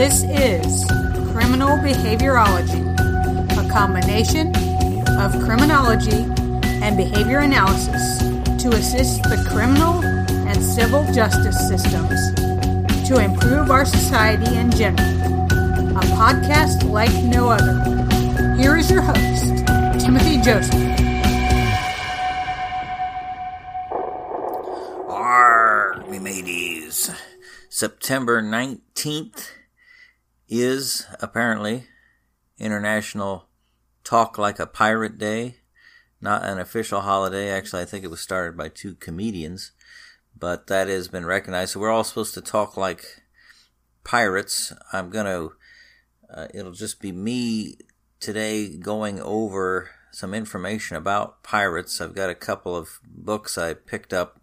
This is Criminal Behaviorology, a combination of criminology and behavior analysis to assist the criminal and civil justice systems to improve our society in general. A podcast like no other. Here is your host, Timothy Joseph. Arr, me mateys. September 19th is apparently International Talk Like a Pirate Day. Not an official holiday. Actually, I think it was started by two comedians, but that has been recognized. So we're all supposed to talk like pirates. I'm going to, it'll just be me today going over some information about pirates. I've got a couple of books I picked up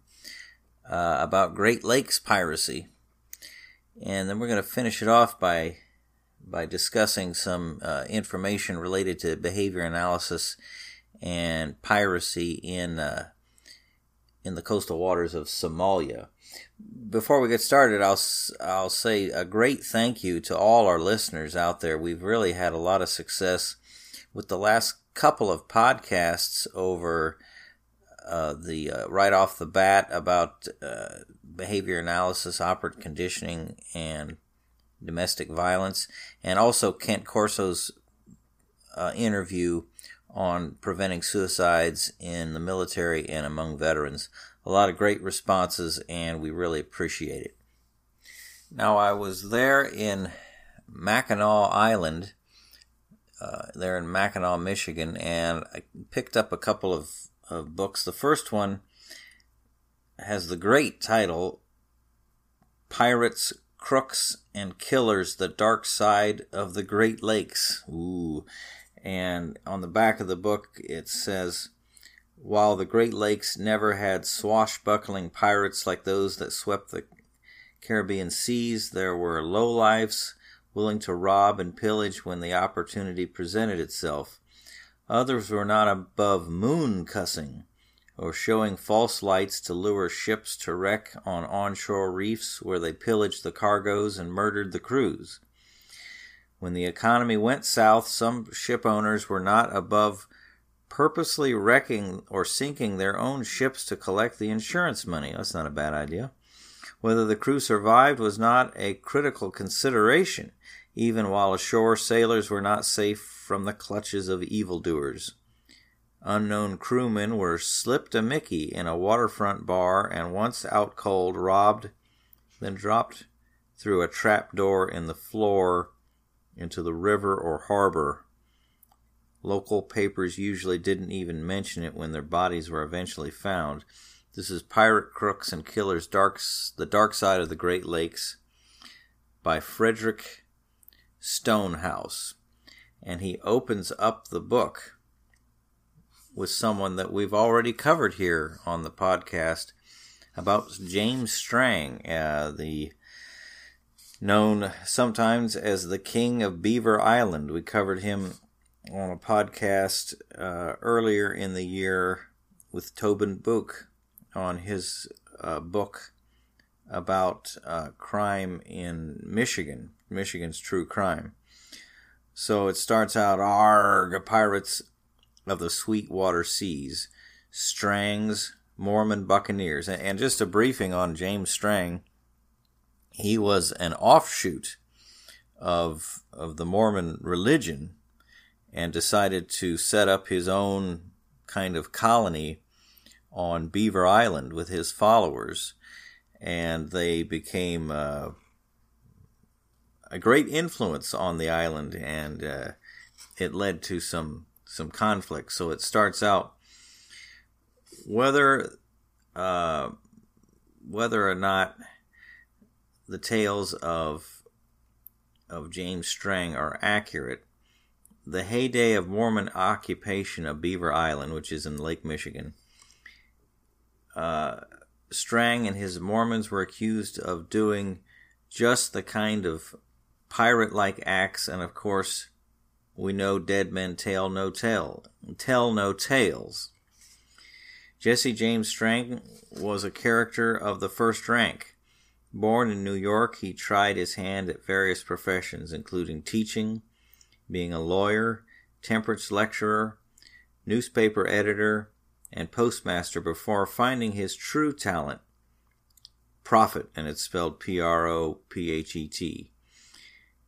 about Great Lakes piracy. And then we're going to finish it off by discussing some information related to behavior analysis and piracy in the coastal waters of Somalia. Before we get started, I'll say a great thank you to all our listeners out there. We've really had a lot of success with the last couple of podcasts over right off the bat about behavior analysis, operant conditioning, and domestic violence, and also Kent Corso's interview on preventing suicides in the military and among veterans. A lot of great responses, and we really appreciate it. Now, I was there in Mackinac Island, there in Mackinac, Michigan, and I picked up a couple of books. The first one has the great title, Pirates, Crooks, and Killers, the Dark Side of the Great Lakes. Ooh. And on the back of the book, it says, while the Great Lakes never had swashbuckling pirates like those that swept the Caribbean seas, there were lowlifes willing to rob and pillage when the opportunity presented itself. Others were not above moon cussing or showing false lights to lure ships to wreck on onshore reefs where they pillaged the cargoes and murdered the crews. When the economy went south, some ship owners were not above purposely wrecking or sinking their own ships to collect the insurance money. That's not a bad idea. Whether the crew survived was not a critical consideration. Even while ashore, sailors were not safe from the clutches of evildoers. Unknown crewmen were slipped a mickey in a waterfront bar and once out cold, robbed, then dropped through a trapdoor in the floor into the river or harbor. Local papers usually didn't even mention it when their bodies were eventually found. This is Pirate Crooks and Killers, The Dark Side of the Great Lakes by Frederick Stonehouse. And he opens up the book with someone that we've already covered here on the podcast about James Strang, the known sometimes as the King of Beaver Island. We covered him on a podcast earlier in the year with Tobin Book on his book about crime in Michigan, Michigan's True Crime. So it starts out, arg, pirates of the Sweetwater Seas, Strang's Mormon Buccaneers. And just a briefing on James Strang, he was an offshoot of the Mormon religion and decided to set up his own kind of colony on Beaver Island with his followers, and they became a great influence on the island, and it led to some conflict. So it starts out, whether or not the tales of James Strang are accurate, the heyday of Mormon occupation of Beaver Island, which is in Lake Michigan, Strang and his Mormons were accused of doing just the kind of pirate-like acts, and of course, we know dead men tell no tales. Jesse James Strang was a character of the first rank. Born in New York, he tried his hand at various professions, including teaching, being a lawyer, temperance lecturer, newspaper editor, and postmaster before finding his true talent, prophet, and it's spelled Prophet.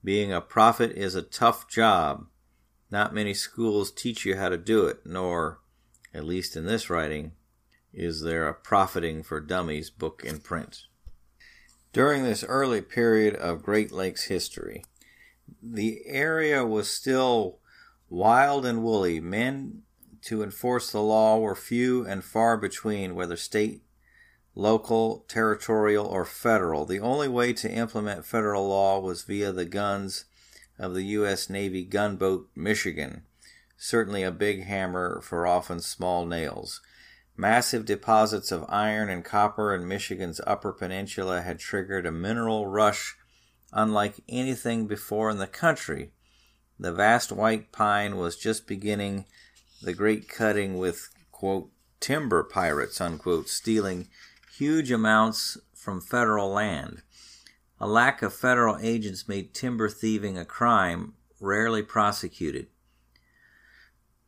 Being a prophet is a tough job. Not many schools teach you how to do it, nor, at least in this writing, is there a Profiting for Dummies book in print. During this early period of Great Lakes history, the area was still wild and woolly. Men to enforce the law were few and far between, whether state, local, territorial, or federal. The only way to implement federal law was via the guns of the U.S. Navy gunboat Michigan, certainly a big hammer for often small nails. Massive deposits of iron and copper in Michigan's Upper Peninsula had triggered a mineral rush unlike anything before in the country. The vast white pine was just beginning the great cutting with, quote, timber pirates, unquote, stealing huge amounts from federal land. A lack of federal agents made timber thieving a crime rarely prosecuted.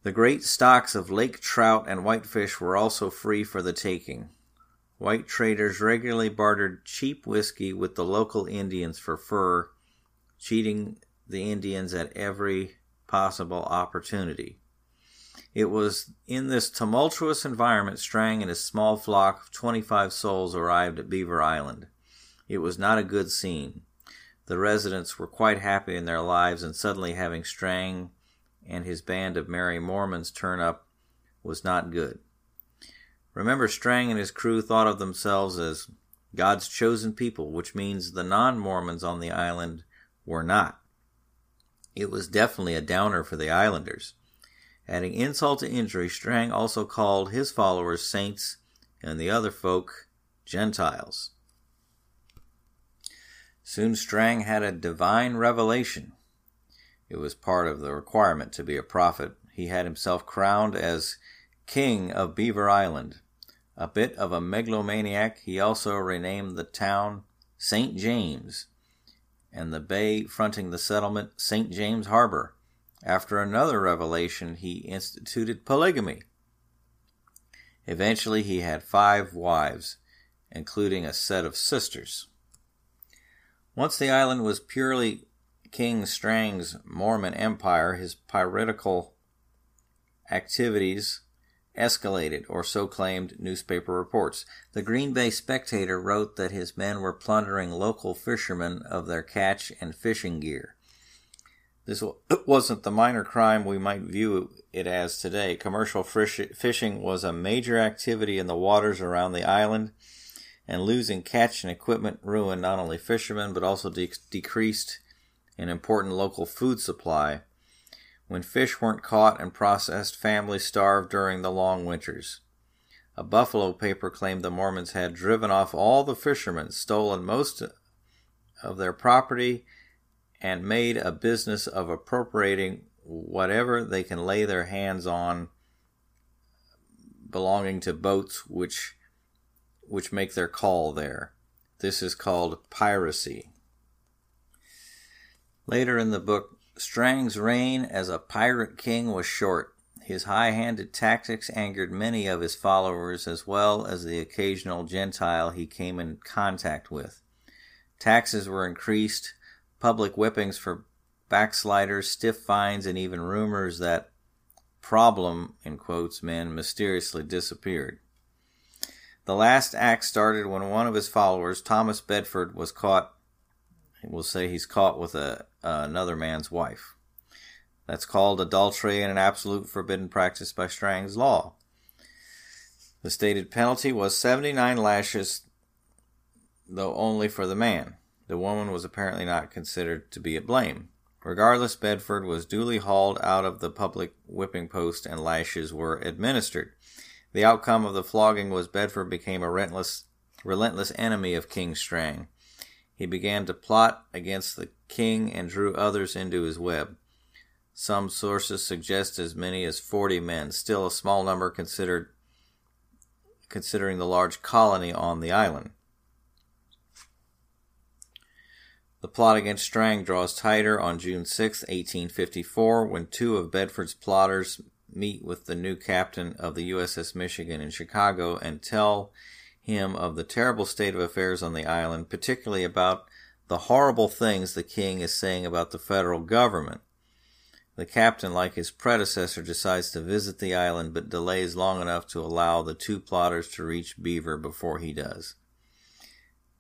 The great stocks of lake trout and whitefish were also free for the taking. White traders regularly bartered cheap whiskey with the local Indians for fur, cheating the Indians at every possible opportunity. It was in this tumultuous environment Strang and his small flock of 25 souls arrived at Beaver Island. It was not a good scene. The residents were quite happy in their lives, and suddenly having Strang and his band of merry Mormons turn up was not good. Remember, Strang and his crew thought of themselves as God's chosen people, which means the non-Mormons on the island were not. It was definitely a downer for the islanders. Adding insult to injury, Strang also called his followers saints and the other folk Gentiles. Soon Strang had a divine revelation. It was part of the requirement to be a prophet. He had himself crowned as King of Beaver Island. A bit of a megalomaniac, he also renamed the town St. James and the bay fronting the settlement St. James Harbor. After another revelation, he instituted polygamy. Eventually, he had 5 wives, including a set of sisters. Once the island was purely King Strang's Mormon empire, his piratical activities escalated, or so claimed newspaper reports. The Green Bay Spectator wrote that his men were plundering local fishermen of their catch and fishing gear. This wasn't the minor crime we might view it as today. Commercial fishing was a major activity in the waters around the island, and losing catch and equipment ruined not only fishermen but also decreased an important local food supply. When fish weren't caught and processed, families starved during the long winters. A Buffalo paper claimed the Mormons had driven off all the fishermen, stolen most of their property, and made a business of appropriating whatever they can lay their hands on belonging to boats which make their call there. This is called piracy. Later in the book, Strang's reign as a pirate king was short. His high-handed tactics angered many of his followers, as well as the occasional Gentile he came in contact with. Taxes were increased, public whippings for backsliders, stiff fines, and even rumors that "problem," in quotes, men mysteriously disappeared. The last act started when one of his followers, Thomas Bedford, was caught. We'll say he's caught with another man's wife. That's called adultery, and an absolute forbidden practice by Strang's law. The stated penalty was 79 lashes, though only for the man. The woman was apparently not considered to be at blame. Regardless, Bedford was duly hauled out of the public whipping post and lashes were administered. The outcome of the flogging was Bedford became a relentless enemy of King Strang. He began to plot against the king and drew others into his web. Some sources suggest as many as 40 men, still a small number considering the large colony on the island. The plot against Strang draws tighter on June 6, 1854, when two of Bedford's plotters meet with the new captain of the USS Michigan in Chicago and tell him of the terrible state of affairs on the island, particularly about the horrible things the king is saying about the federal government. The captain, like his predecessor, decides to visit the island but delays long enough to allow the two plotters to reach Beaver before he does.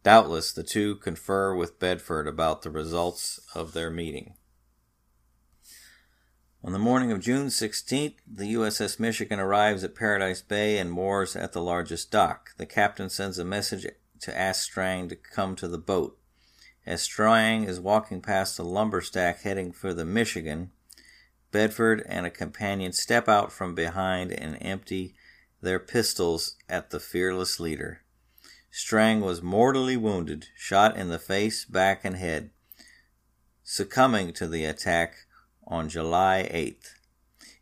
Doubtless, the two confer with Bedford about the results of their meeting. On the morning of June 16th, the USS Michigan arrives at Paradise Bay and moors at the largest dock. The captain sends a message to ask Strang to come to the boat. As Strang is walking past a lumber stack heading for the Michigan, Bedford and a companion step out from behind and empty their pistols at the fearless leader. Strang was mortally wounded, shot in the face, back, and head, succumbing to the attack on July 8th.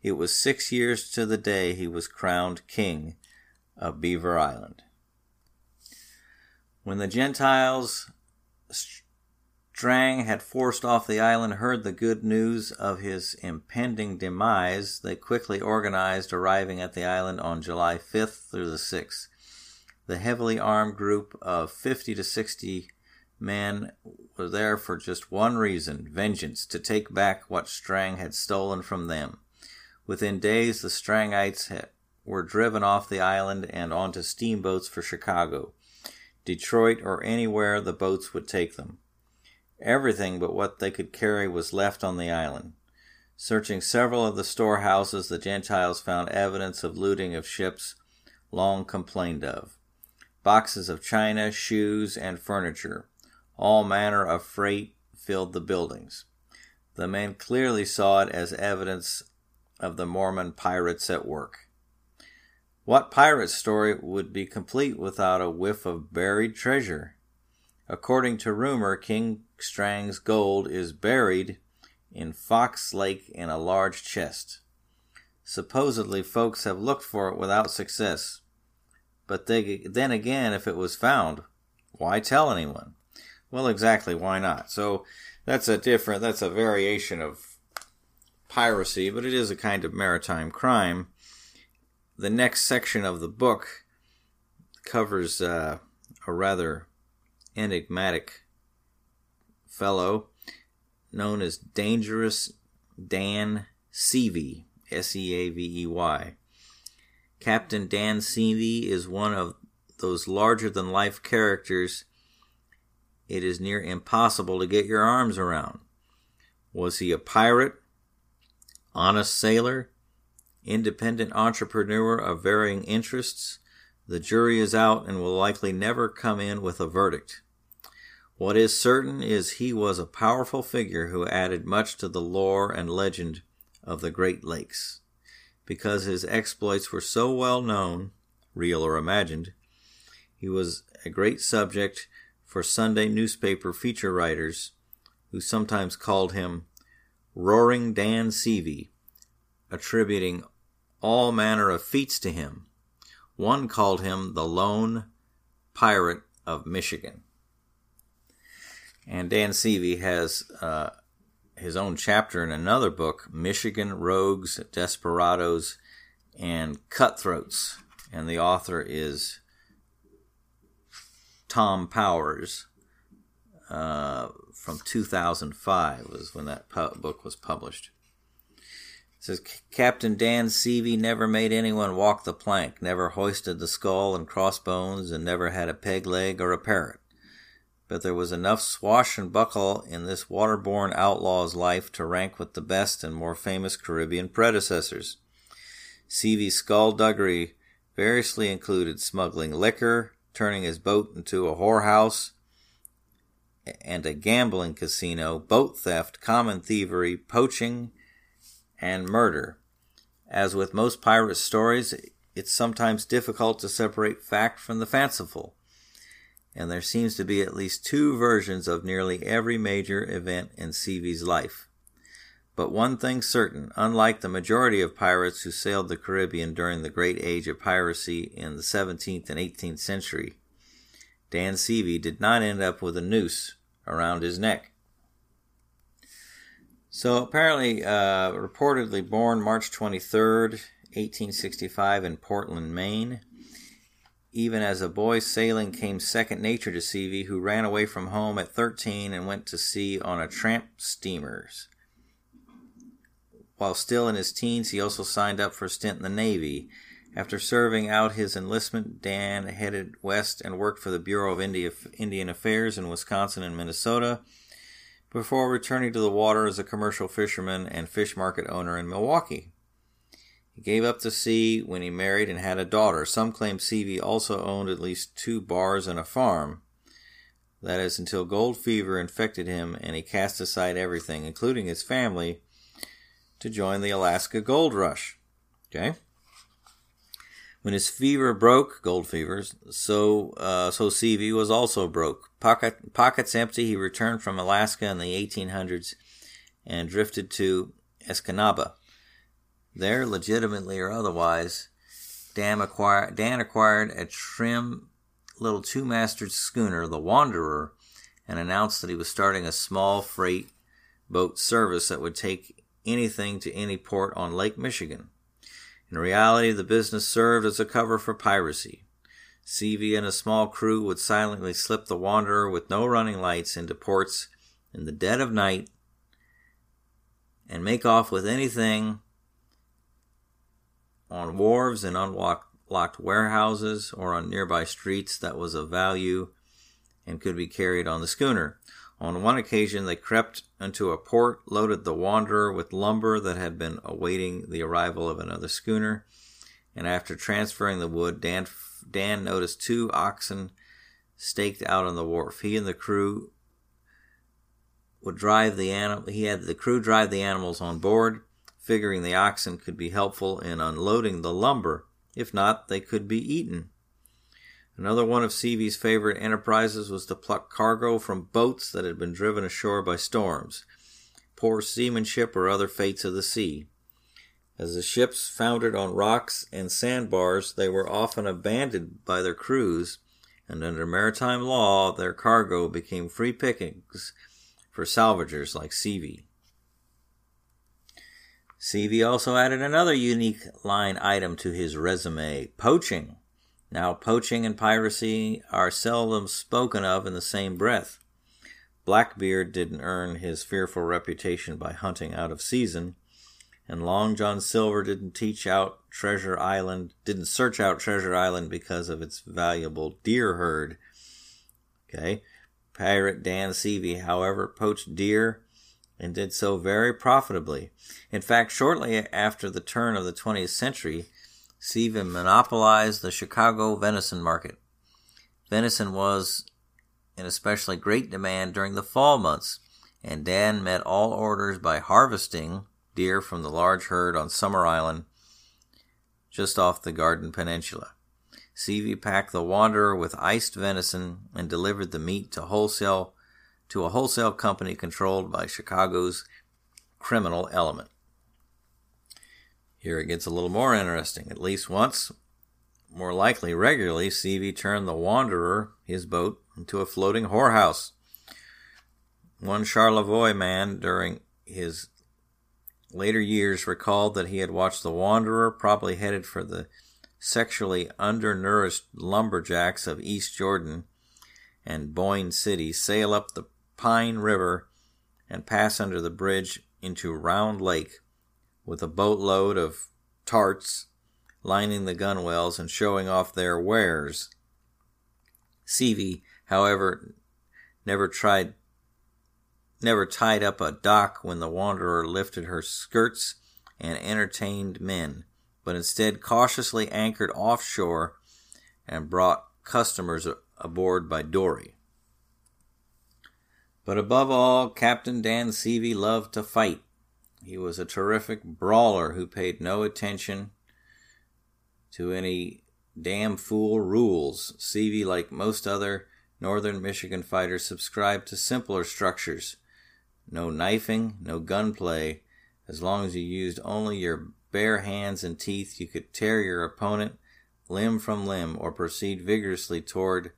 It was 6 years to the day he was crowned king of Beaver Island. When the Gentiles Strang had forced off the island heard the good news of his impending demise, they quickly organized, arriving at the island on July 5th through the 6th. The heavily armed group of 50 to 60 men were there for just one reason, vengeance, to take back what Strang had stolen from them. Within days, the Strangites were driven off the island and onto steamboats for Chicago, Detroit, or anywhere the boats would take them. Everything but what they could carry was left on the island. Searching several of the storehouses, the Gentiles found evidence of looting of ships long complained of. Boxes of china, shoes, and furniture. All manner of freight filled the buildings. The men clearly saw it as evidence of the Mormon pirates at work. What pirate story would be complete without a whiff of buried treasure? According to rumor, King Strang's gold is buried in Fox Lake in a large chest. Supposedly, folks have looked for it without success. But then again, if it was found, why tell anyone? Well, exactly, why not? So that's a variation of piracy, but it is a kind of maritime crime. The next section of the book covers a rather enigmatic fellow known as Dangerous Dan Seavey, S-E-A-V-E-Y. Captain Dan Seavey is one of those larger-than-life characters it is near impossible to get your arms around. Was he a pirate, honest sailor, independent entrepreneur of varying interests? The jury is out and will likely never come in with a verdict. What is certain is he was a powerful figure who added much to the lore and legend of the Great Lakes. Because his exploits were so well known, real or imagined, he was a great subject for Sunday newspaper feature writers, who sometimes called him Roaring Dan Seavey, attributing all manner of feats to him. One called him the Lone Pirate of Michigan. And Dan Seavey has his own chapter in another book, Michigan Rogues, Desperados, and Cutthroats. And the author is Tom Powers, from 2005 was when that book was published. It says, Captain Dan Seavey never made anyone walk the plank, never hoisted the skull and crossbones, and never had a peg leg or a parrot. But there was enough swash and buckle in this waterborne outlaw's life to rank with the best and more famous Caribbean predecessors. Seavey's skullduggery variously included smuggling liquor, turning his boat into a whorehouse and a gambling casino, boat theft, common thievery, poaching, and murder. As with most pirate stories, it's sometimes difficult to separate fact from the fanciful, and there seems to be at least two versions of nearly every major event in Seavey's life. But one thing's certain, unlike the majority of pirates who sailed the Caribbean during the great age of piracy in the 17th and 18th century, Dan Seavey did not end up with a noose around his neck. So apparently, reportedly born March 23rd, 1865 in Portland, Maine. Even as a boy, sailing came second nature to Seavey, who ran away from home at 13 and went to sea on a tramp steamers. While still in his teens, he also signed up for a stint in the Navy. After serving out his enlistment, Dan headed west and worked for the Bureau of Indian Affairs in Wisconsin and Minnesota, before returning to the water as a commercial fisherman and fish market owner in Milwaukee. He gave up the sea when he married and had a daughter. Some claim Seavey also owned at least 2 bars and a farm. That is, until gold fever infected him and he cast aside everything, including his family, to join the Alaska gold rush. Okay? When his fever broke, gold fevers, so Seavey was also broke. Pockets empty, he returned from Alaska in the 1800s and drifted to Escanaba. There, legitimately or otherwise, Dan acquired a trim little 2-masted schooner, The Wanderer, and announced that he was starting a small freight boat service that would take anything to any port on Lake Michigan. In reality, the business served as a cover for piracy. Seavey and a small crew would silently slip The Wanderer with no running lights into ports in the dead of night and make off with anything on wharves and unlocked warehouses or on nearby streets that was of value and could be carried on the schooner. On one occasion, they crept into a port, loaded The Wanderer with lumber that had been awaiting the arrival of another schooner, and after transferring the wood, Dan noticed 2 oxen staked out on the wharf. He had the crew drive the animals on board, figuring the oxen could be helpful in unloading the lumber. If not, they could be eaten. Another one of Seavey's favorite enterprises was to pluck cargo from boats that had been driven ashore by storms, poor seamanship, or other fates of the sea. As the ships foundered on rocks and sandbars, they were often abandoned by their crews, and under maritime law, their cargo became free pickings for salvagers like Seavey. Seavey also added another unique line item to his resume, poaching. Now, poaching and piracy are seldom spoken of in the same breath. Blackbeard didn't earn his fearful reputation by hunting out of season, and Long John Silver didn't search out Treasure Island because of its valuable deer herd. Okay, Pirate Dan Seavey, however, poached deer and did so very profitably. In fact, shortly after the turn of the 20th century, Seavey monopolized the Chicago venison market. Venison was in especially great demand during the fall months, and Dan met all orders by harvesting deer from the large herd on Summer Island, just off the Garden Peninsula. Seavey packed The Wanderer with iced venison and delivered the meat to a wholesale company controlled by Chicago's criminal element. Here it gets a little more interesting. At least once, more likely regularly, Seavey turned The Wanderer, his boat, into a floating whorehouse. One Charlevoix man during his later years recalled that he had watched The Wanderer, probably headed for the sexually undernourished lumberjacks of East Jordan and Boyne City, sail up the Pine River and pass under the bridge into Round Lake, with a boatload of tarts lining the gunwales and showing off their wares. Seavey, however, never tied up a dock when The Wanderer lifted her skirts and entertained men, but instead cautiously anchored offshore and brought customers aboard by dory. But above all, Captain Dan Seavey loved to fight. He was a terrific brawler who paid no attention to any damn fool rules. Seavey, like most other northern Michigan fighters, subscribed to simpler structures. No knifing, no gunplay. As long as you used only your bare hands and teeth, you could tear your opponent limb from limb or proceed vigorously toward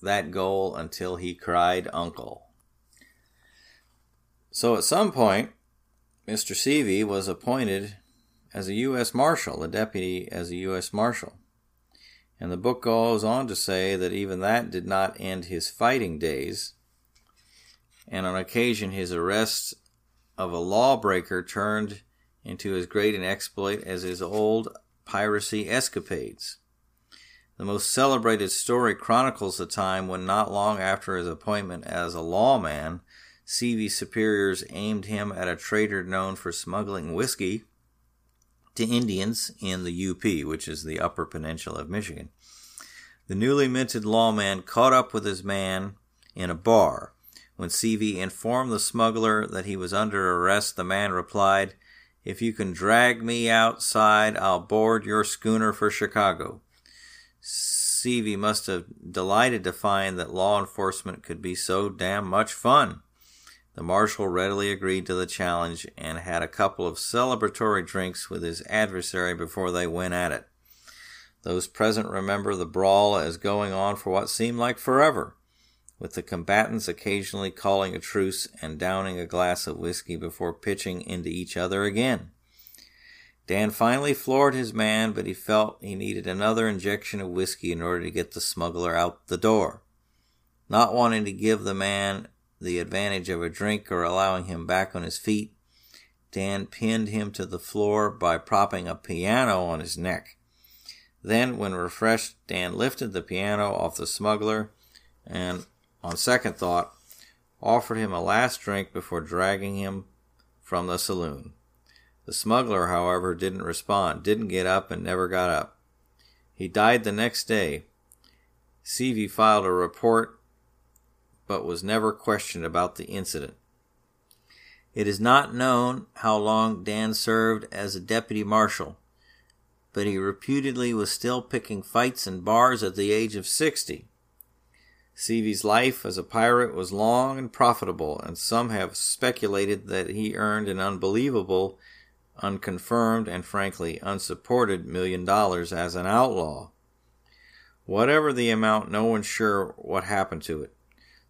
that goal until he cried uncle. So at some point, Mr. Seavey was appointed as a U.S. Marshal, a deputy as a U.S. Marshal. And the book goes on to say that even that did not end his fighting days. And on occasion, his arrest of a lawbreaker turned into as great an exploit as his old piracy escapades. The most celebrated story chronicles the time when, not long after his appointment as a lawman, Seavey's superiors aimed him at a trader known for smuggling whiskey to Indians in the UP, which is the Upper Peninsula of Michigan. The newly minted lawman caught up with his man in a bar. When Seavey informed the smuggler that he was under arrest, the man replied, "If you can drag me outside, I'll board your schooner for Chicago." Seavey must have delighted to find that law enforcement could be so damn much fun. The marshal readily agreed to the challenge and had a couple of celebratory drinks with his adversary before they went at it. Those present remember the brawl as going on for what seemed like forever, with the combatants occasionally calling a truce and downing a glass of whiskey before pitching into each other again. Dan finally floored his man, but he felt he needed another injection of whiskey in order to get the smuggler out the door. Not wanting to give the man the advantage of a drink or allowing him back on his feet, Dan pinned him to the floor by propping a piano on his neck. Then, when refreshed, Dan lifted the piano off the smuggler and, on second thought, offered him a last drink before dragging him from the saloon. The smuggler, however, didn't respond, didn't get up, and never got up. He died the next day. Seavey filed a report, but was never questioned about the incident. It is not known how long Dan served as a deputy marshal, but he reputedly was still picking fights in bars at the age of 60. Seavey's life as a pirate was long and profitable, and some have speculated that he earned an unbelievable, unconfirmed, and frankly unsupported $1 million as an outlaw. Whatever the amount, no one's sure what happened to it.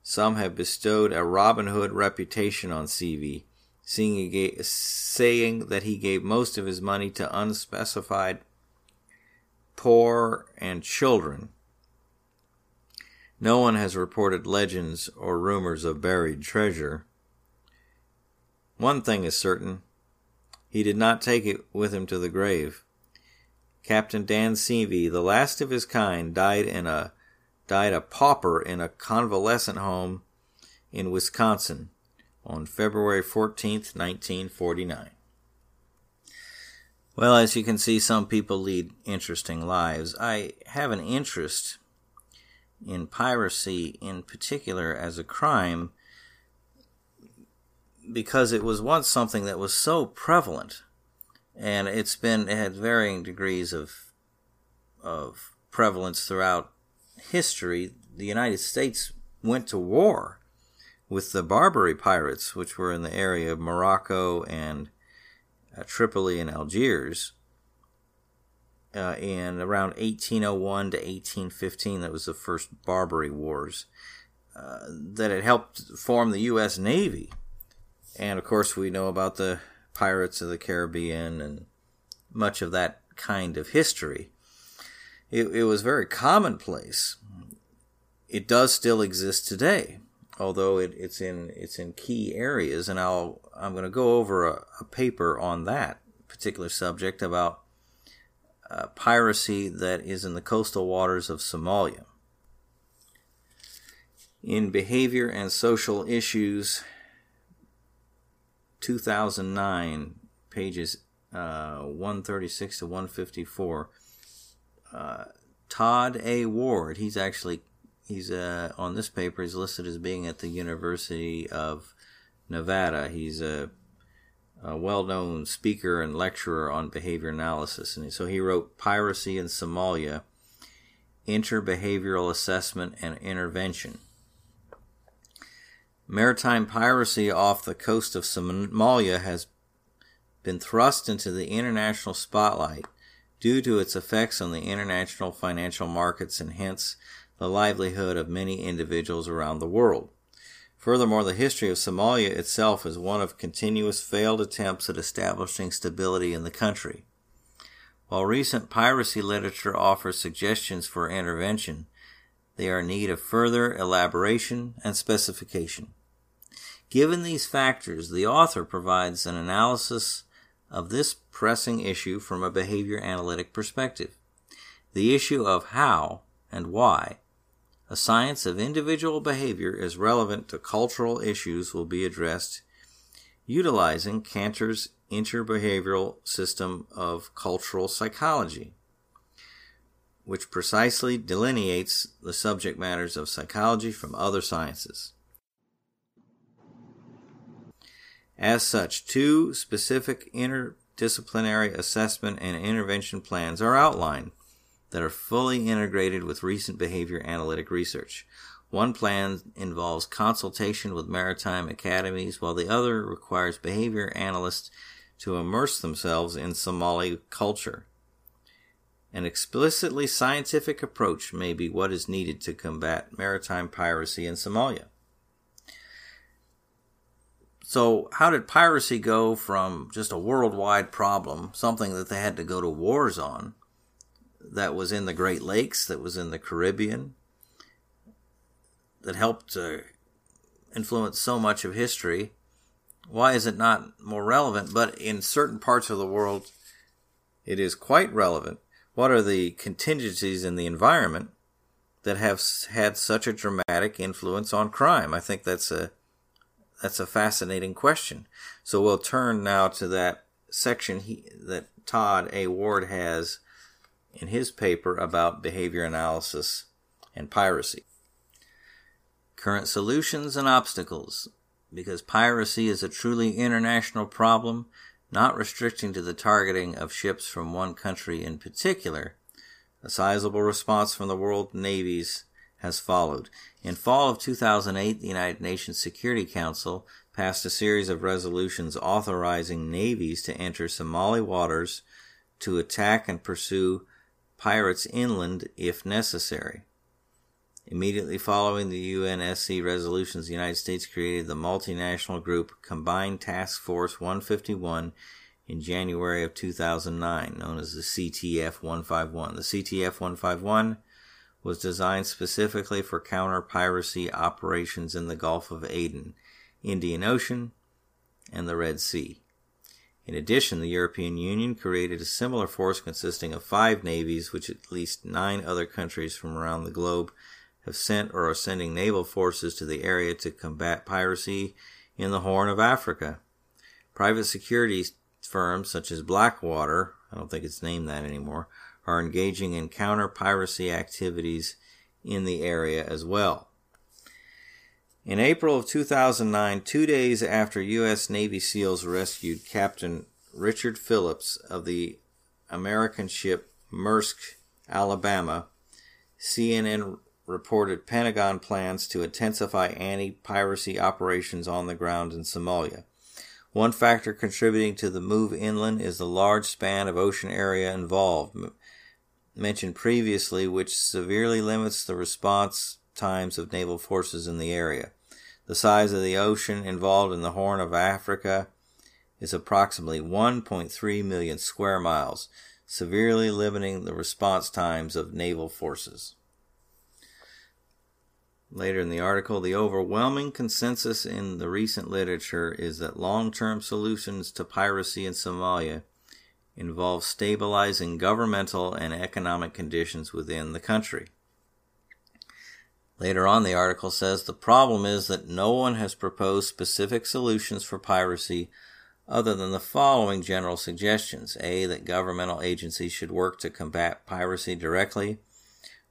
Some have bestowed a Robin Hood reputation on Seavey, saying that he gave most of his money to unspecified poor and children. No one has reported legends or rumors of buried treasure. One thing is certain, he did not take it with him to the grave. Captain Dan Seavey, the last of his kind, died a pauper in a convalescent home in Wisconsin on February 14th, 1949. Well, as you can see, some people lead interesting lives. I have an interest in piracy in particular as a crime because it was once something that was so prevalent, and it had varying degrees of prevalence throughout history. The United States went to war with the Barbary pirates, which were in the area of Morocco and Tripoli and Algiers. In around 1801 to 1815, that was the first Barbary Wars, that had helped form the U.S. Navy. And, of course, we know about the pirates of the Caribbean and much of that kind of history. It was very commonplace. It does still exist today, although it's in key areas, and I'm going to go over a paper on that particular subject about piracy that is in the coastal waters of Somalia. In Behavior and Social Issues, 2009, pages 136 to 154, Todd A. Ward, he's on this paper, he's listed as being at the University of Nevada. He's a well-known speaker and lecturer on behavior analysis. And so he wrote Piracy in Somalia, Interbehavioral Assessment and Intervention. Maritime piracy off the coast of Somalia has been thrust into the international spotlight due to its effects on the international financial markets and hence the livelihood of many individuals around the world. Furthermore, the history of Somalia itself is one of continuous failed attempts at establishing stability in the country. While recent piracy literature offers suggestions for intervention, they are in need of further elaboration and specification. Given these factors, the author provides an analysis of this pressing issue from a behavior analytic perspective. The issue of how and why a science of individual behavior is relevant to cultural issues will be addressed utilizing Cantor's interbehavioral system of cultural psychology, which precisely delineates the subject matters of psychology from other sciences. As such, two specific interdisciplinary assessment and intervention plans are outlined that are fully integrated with recent behavior analytic research. One plan involves consultation with maritime academies, while the other requires behavior analysts to immerse themselves in Somali culture. An explicitly scientific approach may be what is needed to combat maritime piracy in Somalia. So, how did piracy go from just a worldwide problem, something that they had to go to wars on, that was in the Great Lakes, that was in the Caribbean, that helped influence so much of history? Why is it not more relevant? But in certain parts of the world, it is quite relevant. What are the contingencies in the environment that have had such a dramatic influence on crime? I think that's a fascinating question. So we'll turn now to that section that Todd A. Ward has in his paper about behavior analysis and piracy. Current solutions and obstacles. Because piracy is a truly international problem, not restricting to the targeting of ships from one country in particular, a sizable response from the world navies has followed. In fall of 2008, the United Nations Security Council passed a series of resolutions authorizing navies to enter Somali waters to attack and pursue pirates inland if necessary. Immediately following the UNSC resolutions, the United States created the multinational group Combined Task Force 151 in January of 2009, known as the CTF 151. The CTF 151 was designed specifically for counter-piracy operations in the Gulf of Aden, Indian Ocean, and the Red Sea. In addition, the European Union created a similar force consisting of 5 navies, which at least 9 other countries from around the globe have sent or are sending naval forces to the area to combat piracy in the Horn of Africa. Private security firms such as Blackwater, I don't think it's named that anymore, are engaging in counter-piracy activities in the area as well. In April of 2009, 2 days after U.S. Navy SEALs rescued Captain Richard Phillips of the American ship Maersk Alabama, CNN reported Pentagon plans to intensify anti-piracy operations on the ground in Somalia. One factor contributing to the move inland is the large span of ocean area involved, mentioned previously, which severely limits the response times of naval forces in the area. The size of the ocean involved in the Horn of Africa is approximately 1.3 million square miles, severely limiting the response times of naval forces. Later in the article, the overwhelming consensus in the recent literature is that long-term solutions to piracy in Somalia involve stabilizing governmental and economic conditions within the country. Later on, the article says, the problem is that no one has proposed specific solutions for piracy other than the following general suggestions. A, that governmental agencies should work to combat piracy directly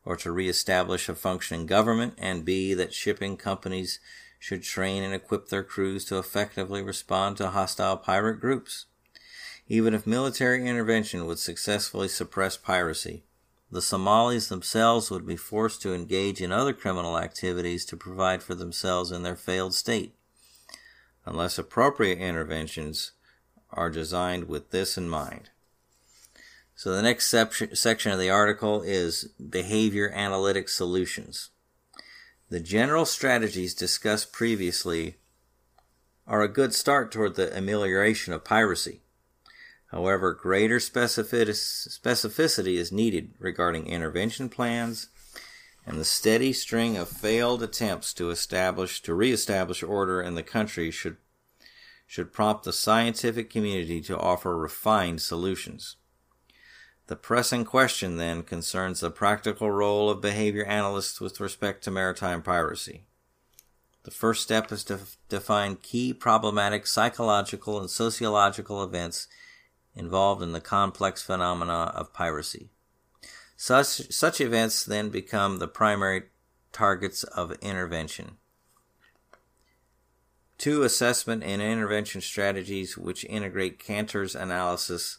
or to reestablish a functioning government. And B, that shipping companies should train and equip their crews to effectively respond to hostile pirate groups. Even if military intervention would successfully suppress piracy, the Somalis themselves would be forced to engage in other criminal activities to provide for themselves in their failed state, unless appropriate interventions are designed with this in mind. So the next section of the article is Behavior Analytic Solutions. The general strategies discussed previously are a good start toward the amelioration of piracy. However, greater specificity is needed regarding intervention plans and the steady string of failed attempts to reestablish order in the country should prompt the scientific community to offer refined solutions. The pressing question, then, concerns the practical role of behavior analysts with respect to maritime piracy. The first step is to define key problematic psychological and sociological events involved in the complex phenomena of piracy. Such events then become the primary targets of intervention. 2. Assessment and intervention strategies which integrate Cantor's analysis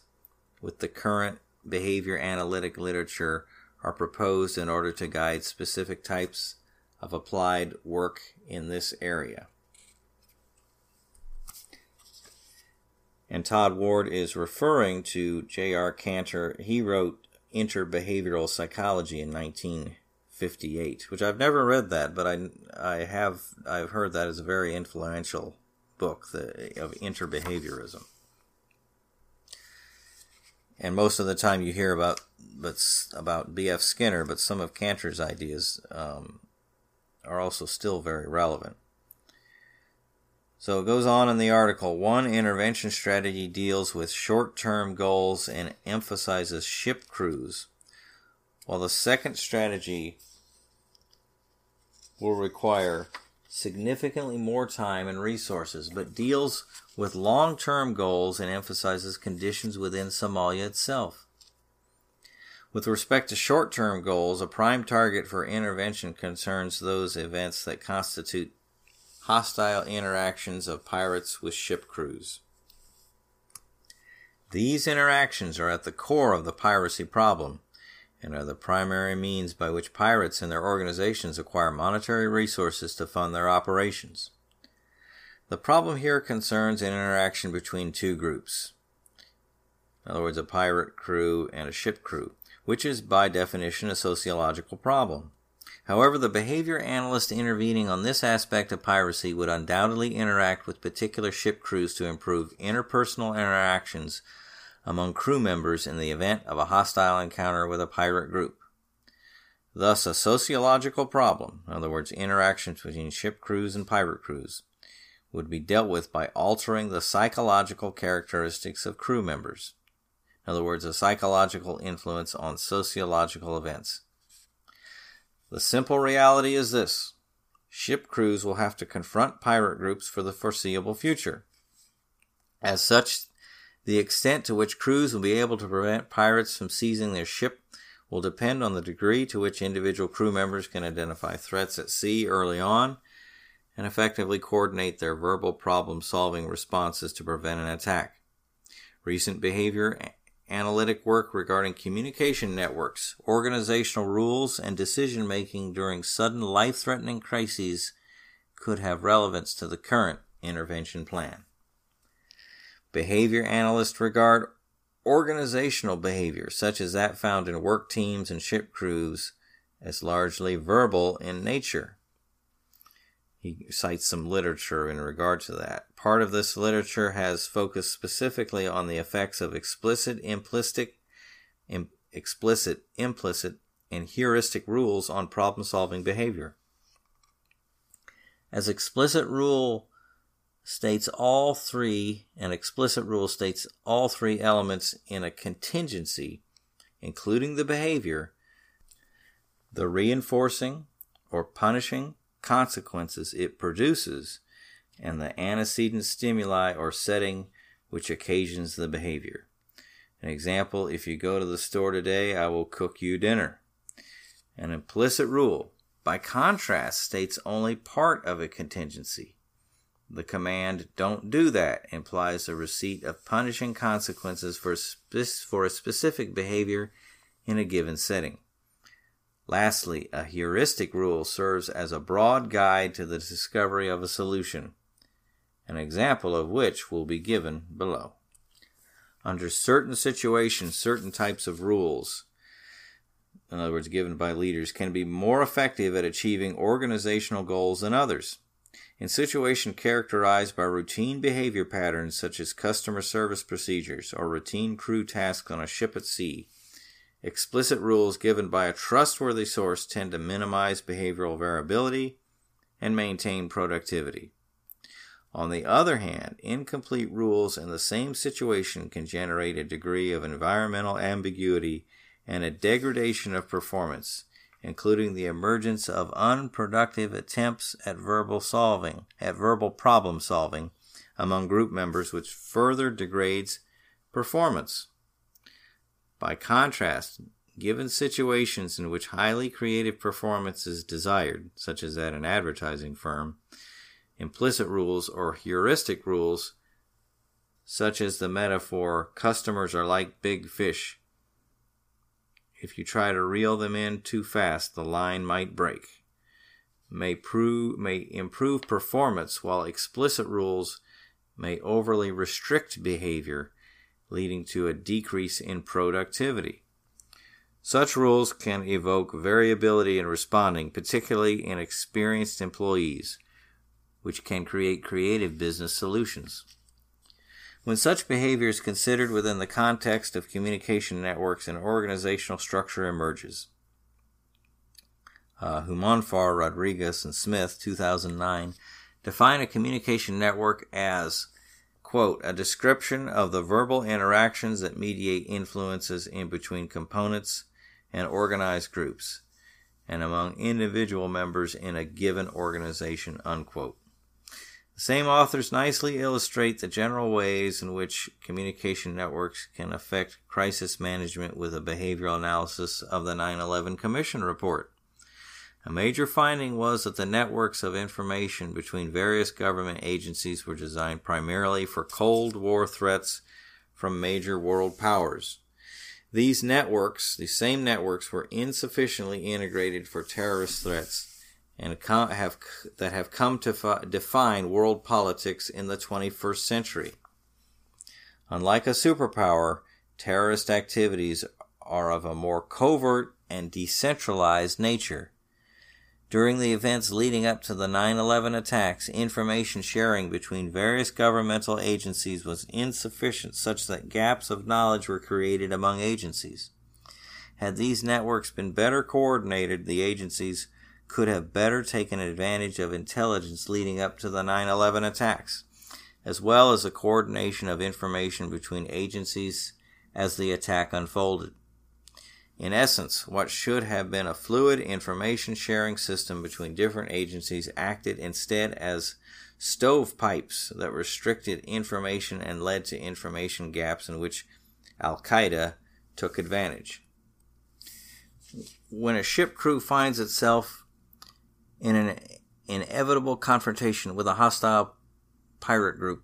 with the current behavior analytic literature are proposed in order to guide specific types of applied work in this area. And Todd Ward is referring to J.R. Cantor. He wrote Interbehavioral Psychology in 1958, which I've never read that, but I've heard that is a very influential book of interbehaviorism. And most of the time you hear about B.F. Skinner, but some of Cantor's ideas are also still very relevant. So it goes on in the article. 1. Intervention strategy deals with short-term goals and emphasizes ship crews, while the second strategy will require significantly more time and resources, but deals with long-term goals and emphasizes conditions within Somalia itself. With respect to short-term goals, a prime target for intervention concerns those events that constitute hostile interactions of pirates with ship crews. These interactions are at the core of the piracy problem and are the primary means by which pirates and their organizations acquire monetary resources to fund their operations. The problem here concerns an interaction between two groups, in other words, a pirate crew and a ship crew, which is by definition a sociological problem. However, the behavior analyst intervening on this aspect of piracy would undoubtedly interact with particular ship crews to improve interpersonal interactions among crew members in the event of a hostile encounter with a pirate group. Thus, a sociological problem, in other words, interactions between ship crews and pirate crews, would be dealt with by altering the psychological characteristics of crew members. In other words, a psychological influence on sociological events. The simple reality is this: ship crews will have to confront pirate groups for the foreseeable future. As such, the extent to which crews will be able to prevent pirates from seizing their ship will depend on the degree to which individual crew members can identify threats at sea early on and effectively coordinate their verbal problem-solving responses to prevent an attack. Recent behavior analytic work regarding communication networks, organizational rules, and decision-making during sudden life-threatening crises could have relevance to the current intervention plan. Behavior analysts regard organizational behavior, such as that found in work teams and ship crews, as largely verbal in nature. He cites some literature in regard to that. Part of this literature has focused specifically on the effects of explicit, implicit, and heuristic rules on problem-solving behavior. As explicit rule states all three, and explicit rule states all three elements in a contingency, including the behavior, the reinforcing or punishing consequences it produces, and the antecedent stimuli or setting which occasions the behavior. An example, if you go to the store today, I will cook you dinner. An implicit rule, by contrast, states only part of a contingency. The command, don't do that, implies the receipt of punishing consequences for a specific behavior in a given setting. Lastly, a heuristic rule serves as a broad guide to the discovery of a solution, an example of which will be given below. Under certain situations, certain types of rules in other words, given by leaders, can be more effective at achieving organizational goals than others. In situations characterized by routine behavior patterns such as customer service procedures or routine crew tasks on a ship at sea, explicit rules given by a trustworthy source tend to minimize behavioral variability and maintain productivity. On the other hand, incomplete rules in the same situation can generate a degree of environmental ambiguity and a degradation of performance, including the emergence of unproductive attempts at verbal problem solving among group members, which further degrades performance. By contrast, given situations in which highly creative performance is desired, such as at an advertising firm, implicit rules or heuristic rules, such as the metaphor, customers are like big fish. If you try to reel them in too fast, the line might break. May improve performance, while explicit rules may overly restrict behavior, leading to a decrease in productivity. Such rules can evoke variability in responding, particularly in experienced employees, which can create creative business solutions. When such behavior is considered within the context of communication networks, an organizational structure emerges. Humanfar, Rodriguez, and Smith, 2009, define a communication network as, quote, a description of the verbal interactions that mediate influences in between components and organized groups and among individual members in a given organization, unquote. The same authors nicely illustrate the general ways in which communication networks can affect crisis management with a behavioral analysis of the 9/11 Commission report. A major finding was that the networks of information between various government agencies were designed primarily for Cold War threats from major world powers. These same networks, were insufficiently integrated for terrorist threats and have come to define world politics in the 21st century. Unlike a superpower, terrorist activities are of a more covert and decentralized nature. During the events leading up to the 9/11 attacks, information sharing between various governmental agencies was insufficient such that gaps of knowledge were created among agencies. Had these networks been better coordinated, the agencies could have better taken advantage of intelligence leading up to the 9/11 attacks, as well as the coordination of information between agencies as the attack unfolded. In essence, what should have been a fluid information-sharing system between different agencies acted instead as stovepipes that restricted information and led to information gaps in which Al-Qaeda took advantage. When a ship crew finds itself in an inevitable confrontation with a hostile pirate group,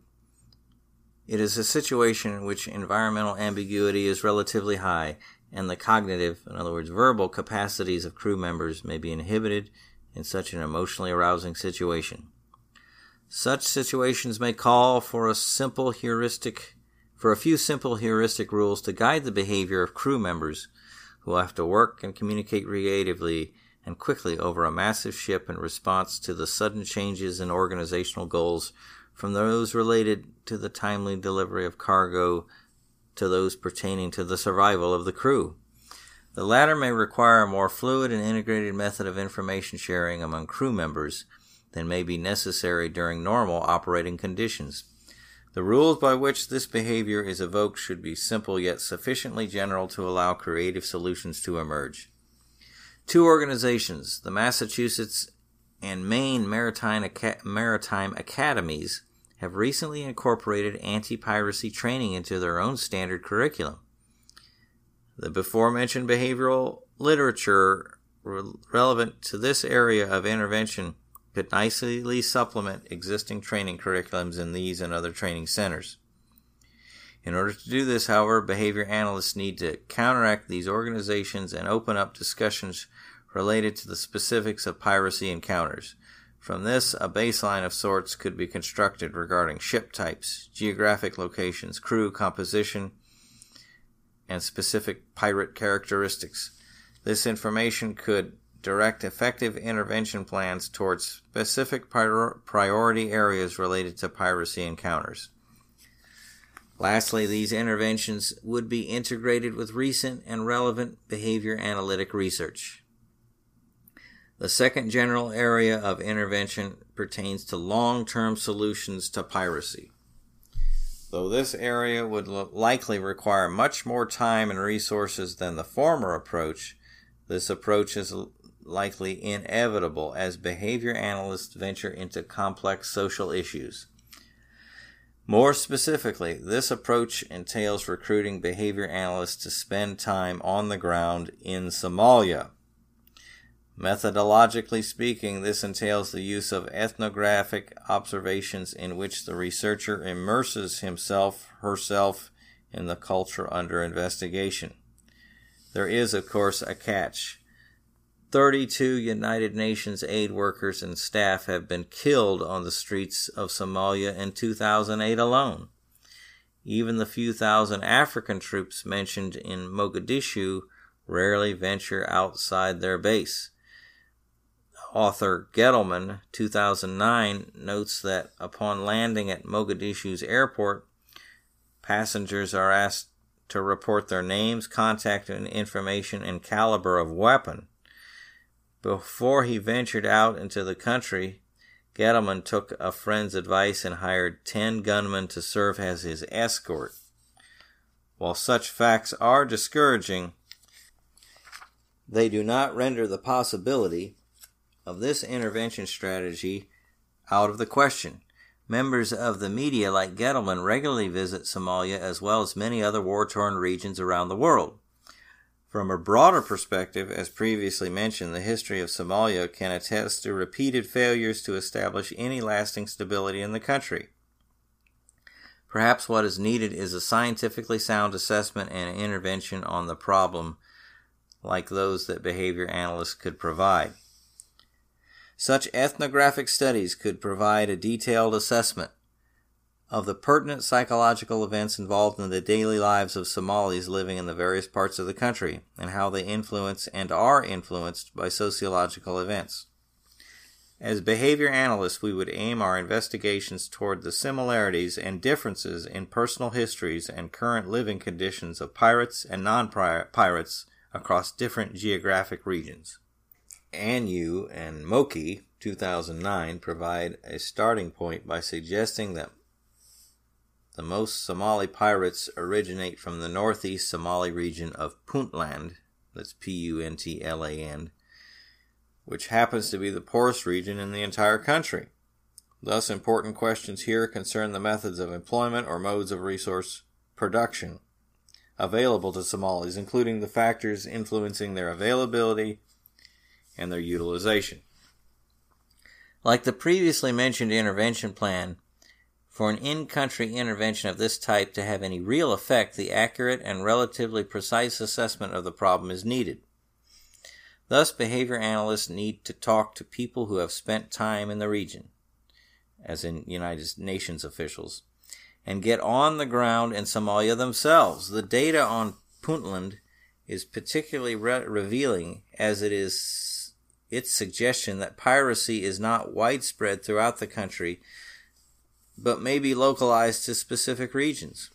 it is a situation in which environmental ambiguity is relatively high, and the cognitive, in other words, verbal capacities of crew members may be inhibited in such an emotionally arousing situation. Such situations may call for a few simple heuristic rules to guide the behavior of crew members who have to work and communicate creatively and quickly over a massive ship in response to the sudden changes in organizational goals, from those related to the timely delivery of cargo to those pertaining to the survival of the crew. The latter may require a more fluid and integrated method of information sharing among crew members than may be necessary during normal operating conditions. The rules by which this behavior is evoked should be simple yet sufficiently general to allow creative solutions to emerge. Two organizations, the Massachusetts and Maine Maritime Academies, have recently incorporated anti-piracy training into their own standard curriculum. The before-mentioned behavioral literature relevant to this area of intervention could nicely supplement existing training curriculums in these and other training centers. In order to do this, however, behavior analysts need to counteract these organizations and open up discussions related to the specifics of piracy encounters. From this, a baseline of sorts could be constructed regarding ship types, geographic locations, crew composition, and specific pirate characteristics. This information could direct effective intervention plans towards specific priority areas related to piracy encounters. Lastly, these interventions would be integrated with recent and relevant behavior analytic research. The second general area of intervention pertains to long-term solutions to piracy. Though this area would likely require much more time and resources than the former approach, this approach is likely inevitable as behavior analysts venture into complex social issues. More specifically, this approach entails recruiting behavior analysts to spend time on the ground in Somalia. Methodologically speaking, this entails the use of ethnographic observations in which the researcher immerses herself in the culture under investigation. There is, of course, a catch. 32 United Nations aid workers and staff have been killed on the streets of Somalia in 2008 alone. Even the few thousand African troops mentioned in Mogadishu rarely venture outside their base. Author Gettleman, 2009, notes that upon landing at Mogadishu's airport, passengers are asked to report their names, contact information, and caliber of weapon. Before he ventured out into the country, Gettleman took a friend's advice and hired 10 gunmen to serve as his escort. While such facts are discouraging, they do not render the possibility of this intervention strategy out of the question. Members of the media like Gettleman regularly visit Somalia as well as many other war-torn regions around the world. From a broader perspective, as previously mentioned, the history of Somalia can attest to repeated failures to establish any lasting stability in the country. Perhaps what is needed is a scientifically sound assessment and intervention on the problem, like those that behavior analysts could provide. Such ethnographic studies could provide a detailed assessment of the pertinent psychological events involved in the daily lives of Somalis living in the various parts of the country, and how they influence and are influenced by sociological events. As behavior analysts, we would aim our investigations toward the similarities and differences in personal histories and current living conditions of pirates and non-pirates across different geographic regions. Anu and Moki, 2009, provide a starting point by suggesting that the most Somali pirates originate from the northeast Somali region of Puntland, that's Puntland, which happens to be the poorest region in the entire country. Thus, important questions here concern the methods of employment or modes of resource production available to Somalis, including the factors influencing their availability and their utilization. Like the previously mentioned intervention plan, for an in-country intervention of this type to have any real effect, the accurate and relatively precise assessment of the problem is needed. Thus, behavior analysts need to talk to people who have spent time in the region, as in United Nations officials, and get on the ground in Somalia themselves. The data on Puntland is particularly revealing, as it is its suggestion that piracy is not widespread throughout the country, but may be localized to specific regions.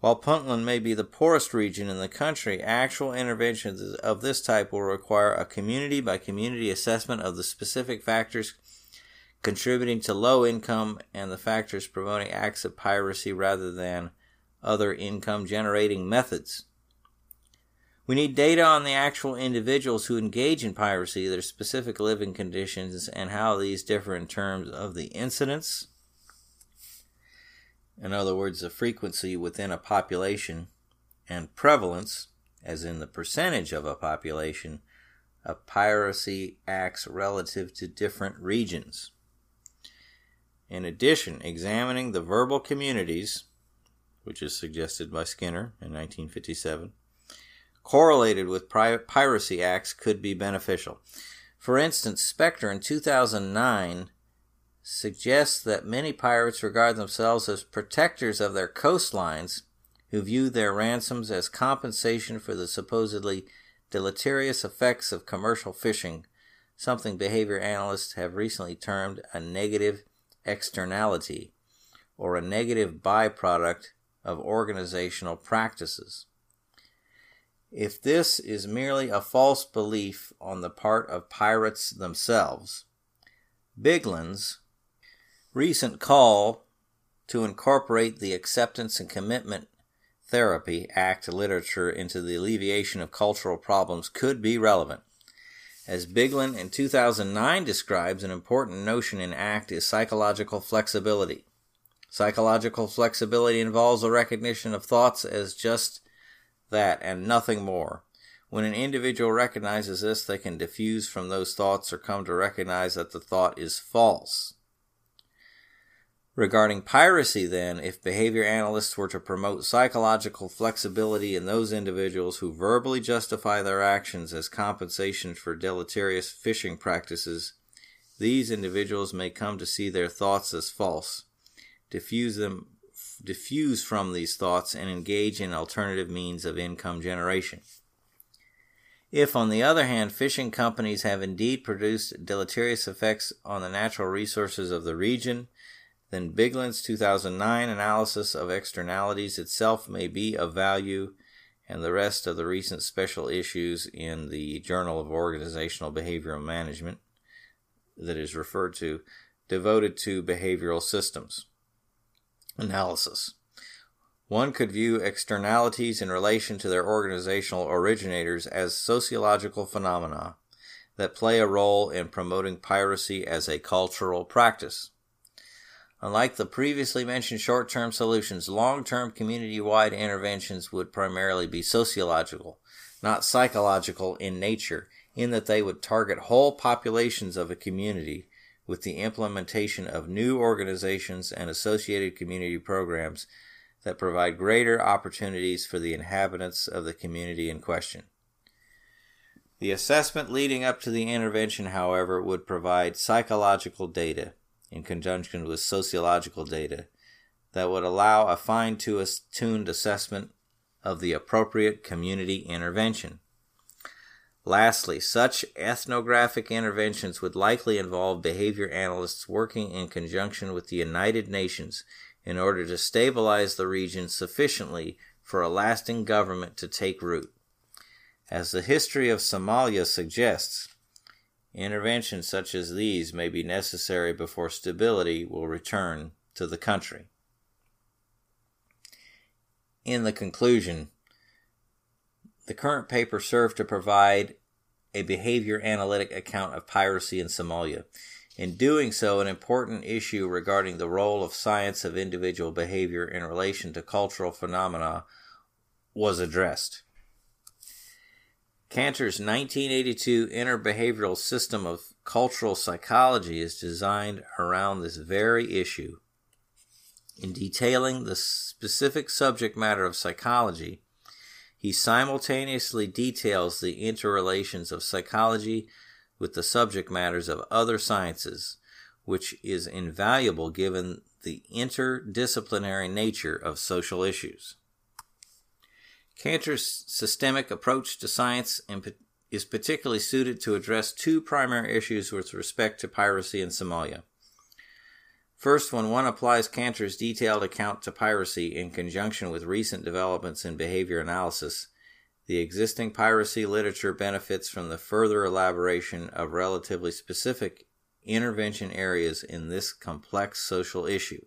While Puntland may be the poorest region in the country, actual interventions of this type will require a community-by-community assessment of the specific factors contributing to low income and the factors promoting acts of piracy rather than other income-generating methods. We need data on the actual individuals who engage in piracy, their specific living conditions, and how these differ in terms of the incidence. In other words, the frequency within a population, and prevalence, as in the percentage of a population, of piracy acts relative to different regions. In addition, examining the verbal communities, which is suggested by Skinner in 1957, correlated with piracy acts could be beneficial. For instance, Spector in 2009 suggests that many pirates regard themselves as protectors of their coastlines, who view their ransoms as compensation for the supposedly deleterious effects of commercial fishing, something behavior analysts have recently termed a negative externality, or a negative byproduct of organizational practices. If this is merely a false belief on the part of pirates themselves, Bigland's recent call to incorporate the Acceptance and Commitment Therapy Act literature into the alleviation of cultural problems could be relevant. As Bigland in 2009 describes, an important notion in ACT is psychological flexibility. Psychological flexibility involves a recognition of thoughts as just that and nothing more. When an individual recognizes this, they can diffuse from those thoughts or come to recognize that the thought is false. Regarding piracy, then, if behavior analysts were to promote psychological flexibility in those individuals who verbally justify their actions as compensation for deleterious fishing practices, these individuals may come to see their thoughts as false, diffuse from these thoughts, and engage in alternative means of income generation. If, on the other hand, fishing companies have indeed produced deleterious effects on the natural resources of the region, then Bigland's 2009 analysis of externalities itself may be of value, and the rest of the recent special issues in the Journal of Organizational Behavioral Management that is referred to, devoted to behavioral systems analysis. One could view externalities in relation to their organizational originators as sociological phenomena that play a role in promoting piracy as a cultural practice. Unlike the previously mentioned short-term solutions, long-term community-wide interventions would primarily be sociological, not psychological in nature, in that they would target whole populations of a community with the implementation of new organizations and associated community programs that provide greater opportunities for the inhabitants of the community in question. The assessment leading up to the intervention, however, would provide psychological data in conjunction with sociological data that would allow a fine-tuned assessment of the appropriate community intervention. Lastly, such ethnographic interventions would likely involve behavior analysts working in conjunction with the United Nations in order to stabilize the region sufficiently for a lasting government to take root. As the history of Somalia suggests, interventions such as these may be necessary before stability will return to the country. In the conclusion, the current paper served to provide a behavior analytic account of piracy in Somalia. In doing so, an important issue regarding the role of science of individual behavior in relation to cultural phenomena was addressed. Cantor's 1982 Interbehavioral System of Cultural Psychology is designed around this very issue. In detailing the specific subject matter of psychology, he simultaneously details the interrelations of psychology with the subject matters of other sciences, which is invaluable given the interdisciplinary nature of social issues. Cantor's systemic approach to science is particularly suited to address two primary issues with respect to piracy in Somalia. First, when one applies Cantor's detailed account to piracy in conjunction with recent developments in behavior analysis, the existing piracy literature benefits from the further elaboration of relatively specific intervention areas in this complex social issue.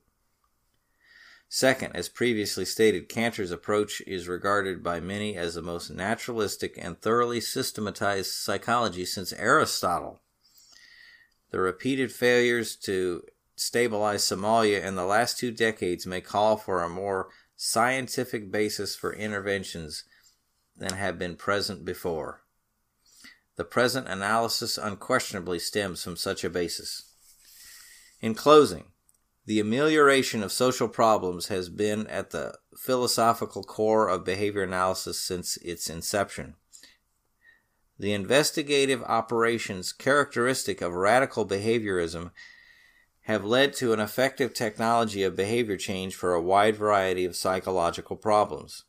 Second, as previously stated, Cantor's approach is regarded by many as the most naturalistic and thoroughly systematized psychology since Aristotle. The repeated failures to stabilize Somalia in the last 2 decades may call for a more scientific basis for interventions than have been present before. The present analysis unquestionably stems from such a basis. In closing, the amelioration of social problems has been at the philosophical core of behavior analysis since its inception. The investigative operations characteristic of radical behaviorism have led to an effective technology of behavior change for a wide variety of psychological problems.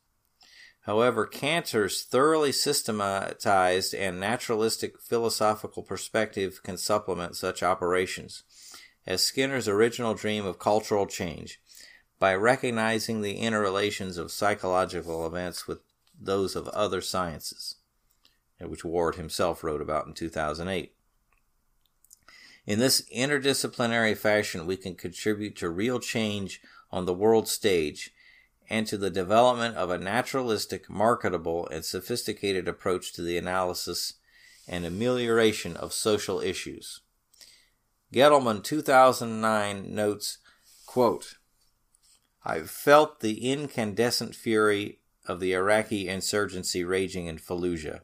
However, Cantor's thoroughly systematized and naturalistic philosophical perspective can supplement such operations, as Skinner's original dream of cultural change, by recognizing the interrelations of psychological events with those of other sciences, which Ward himself wrote about in 2008. In this interdisciplinary fashion, we can contribute to real change on the world stage and to the development of a naturalistic, marketable, and sophisticated approach to the analysis and amelioration of social issues. Gettleman, 2009, notes, quote, "I felt the incandescent fury of the Iraqi insurgency raging in Fallujah.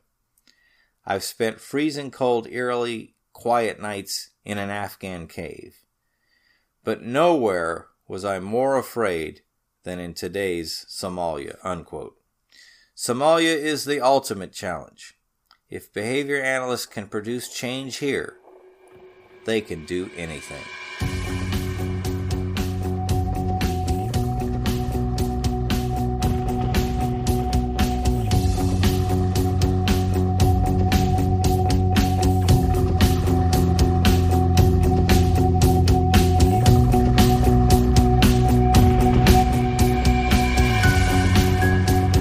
I've spent freezing cold, eerily quiet nights in an Afghan cave. But nowhere was I more afraid than in today's Somalia," unquote. Somalia is the ultimate challenge. If behavior analysts can produce change here, they can do anything.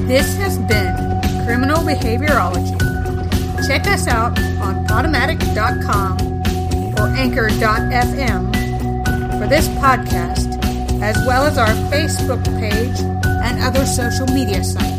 This has been Criminal Behaviorology. Check us out on automatic.com or anchor.fm for this podcast, as well as our Facebook page and other social media sites.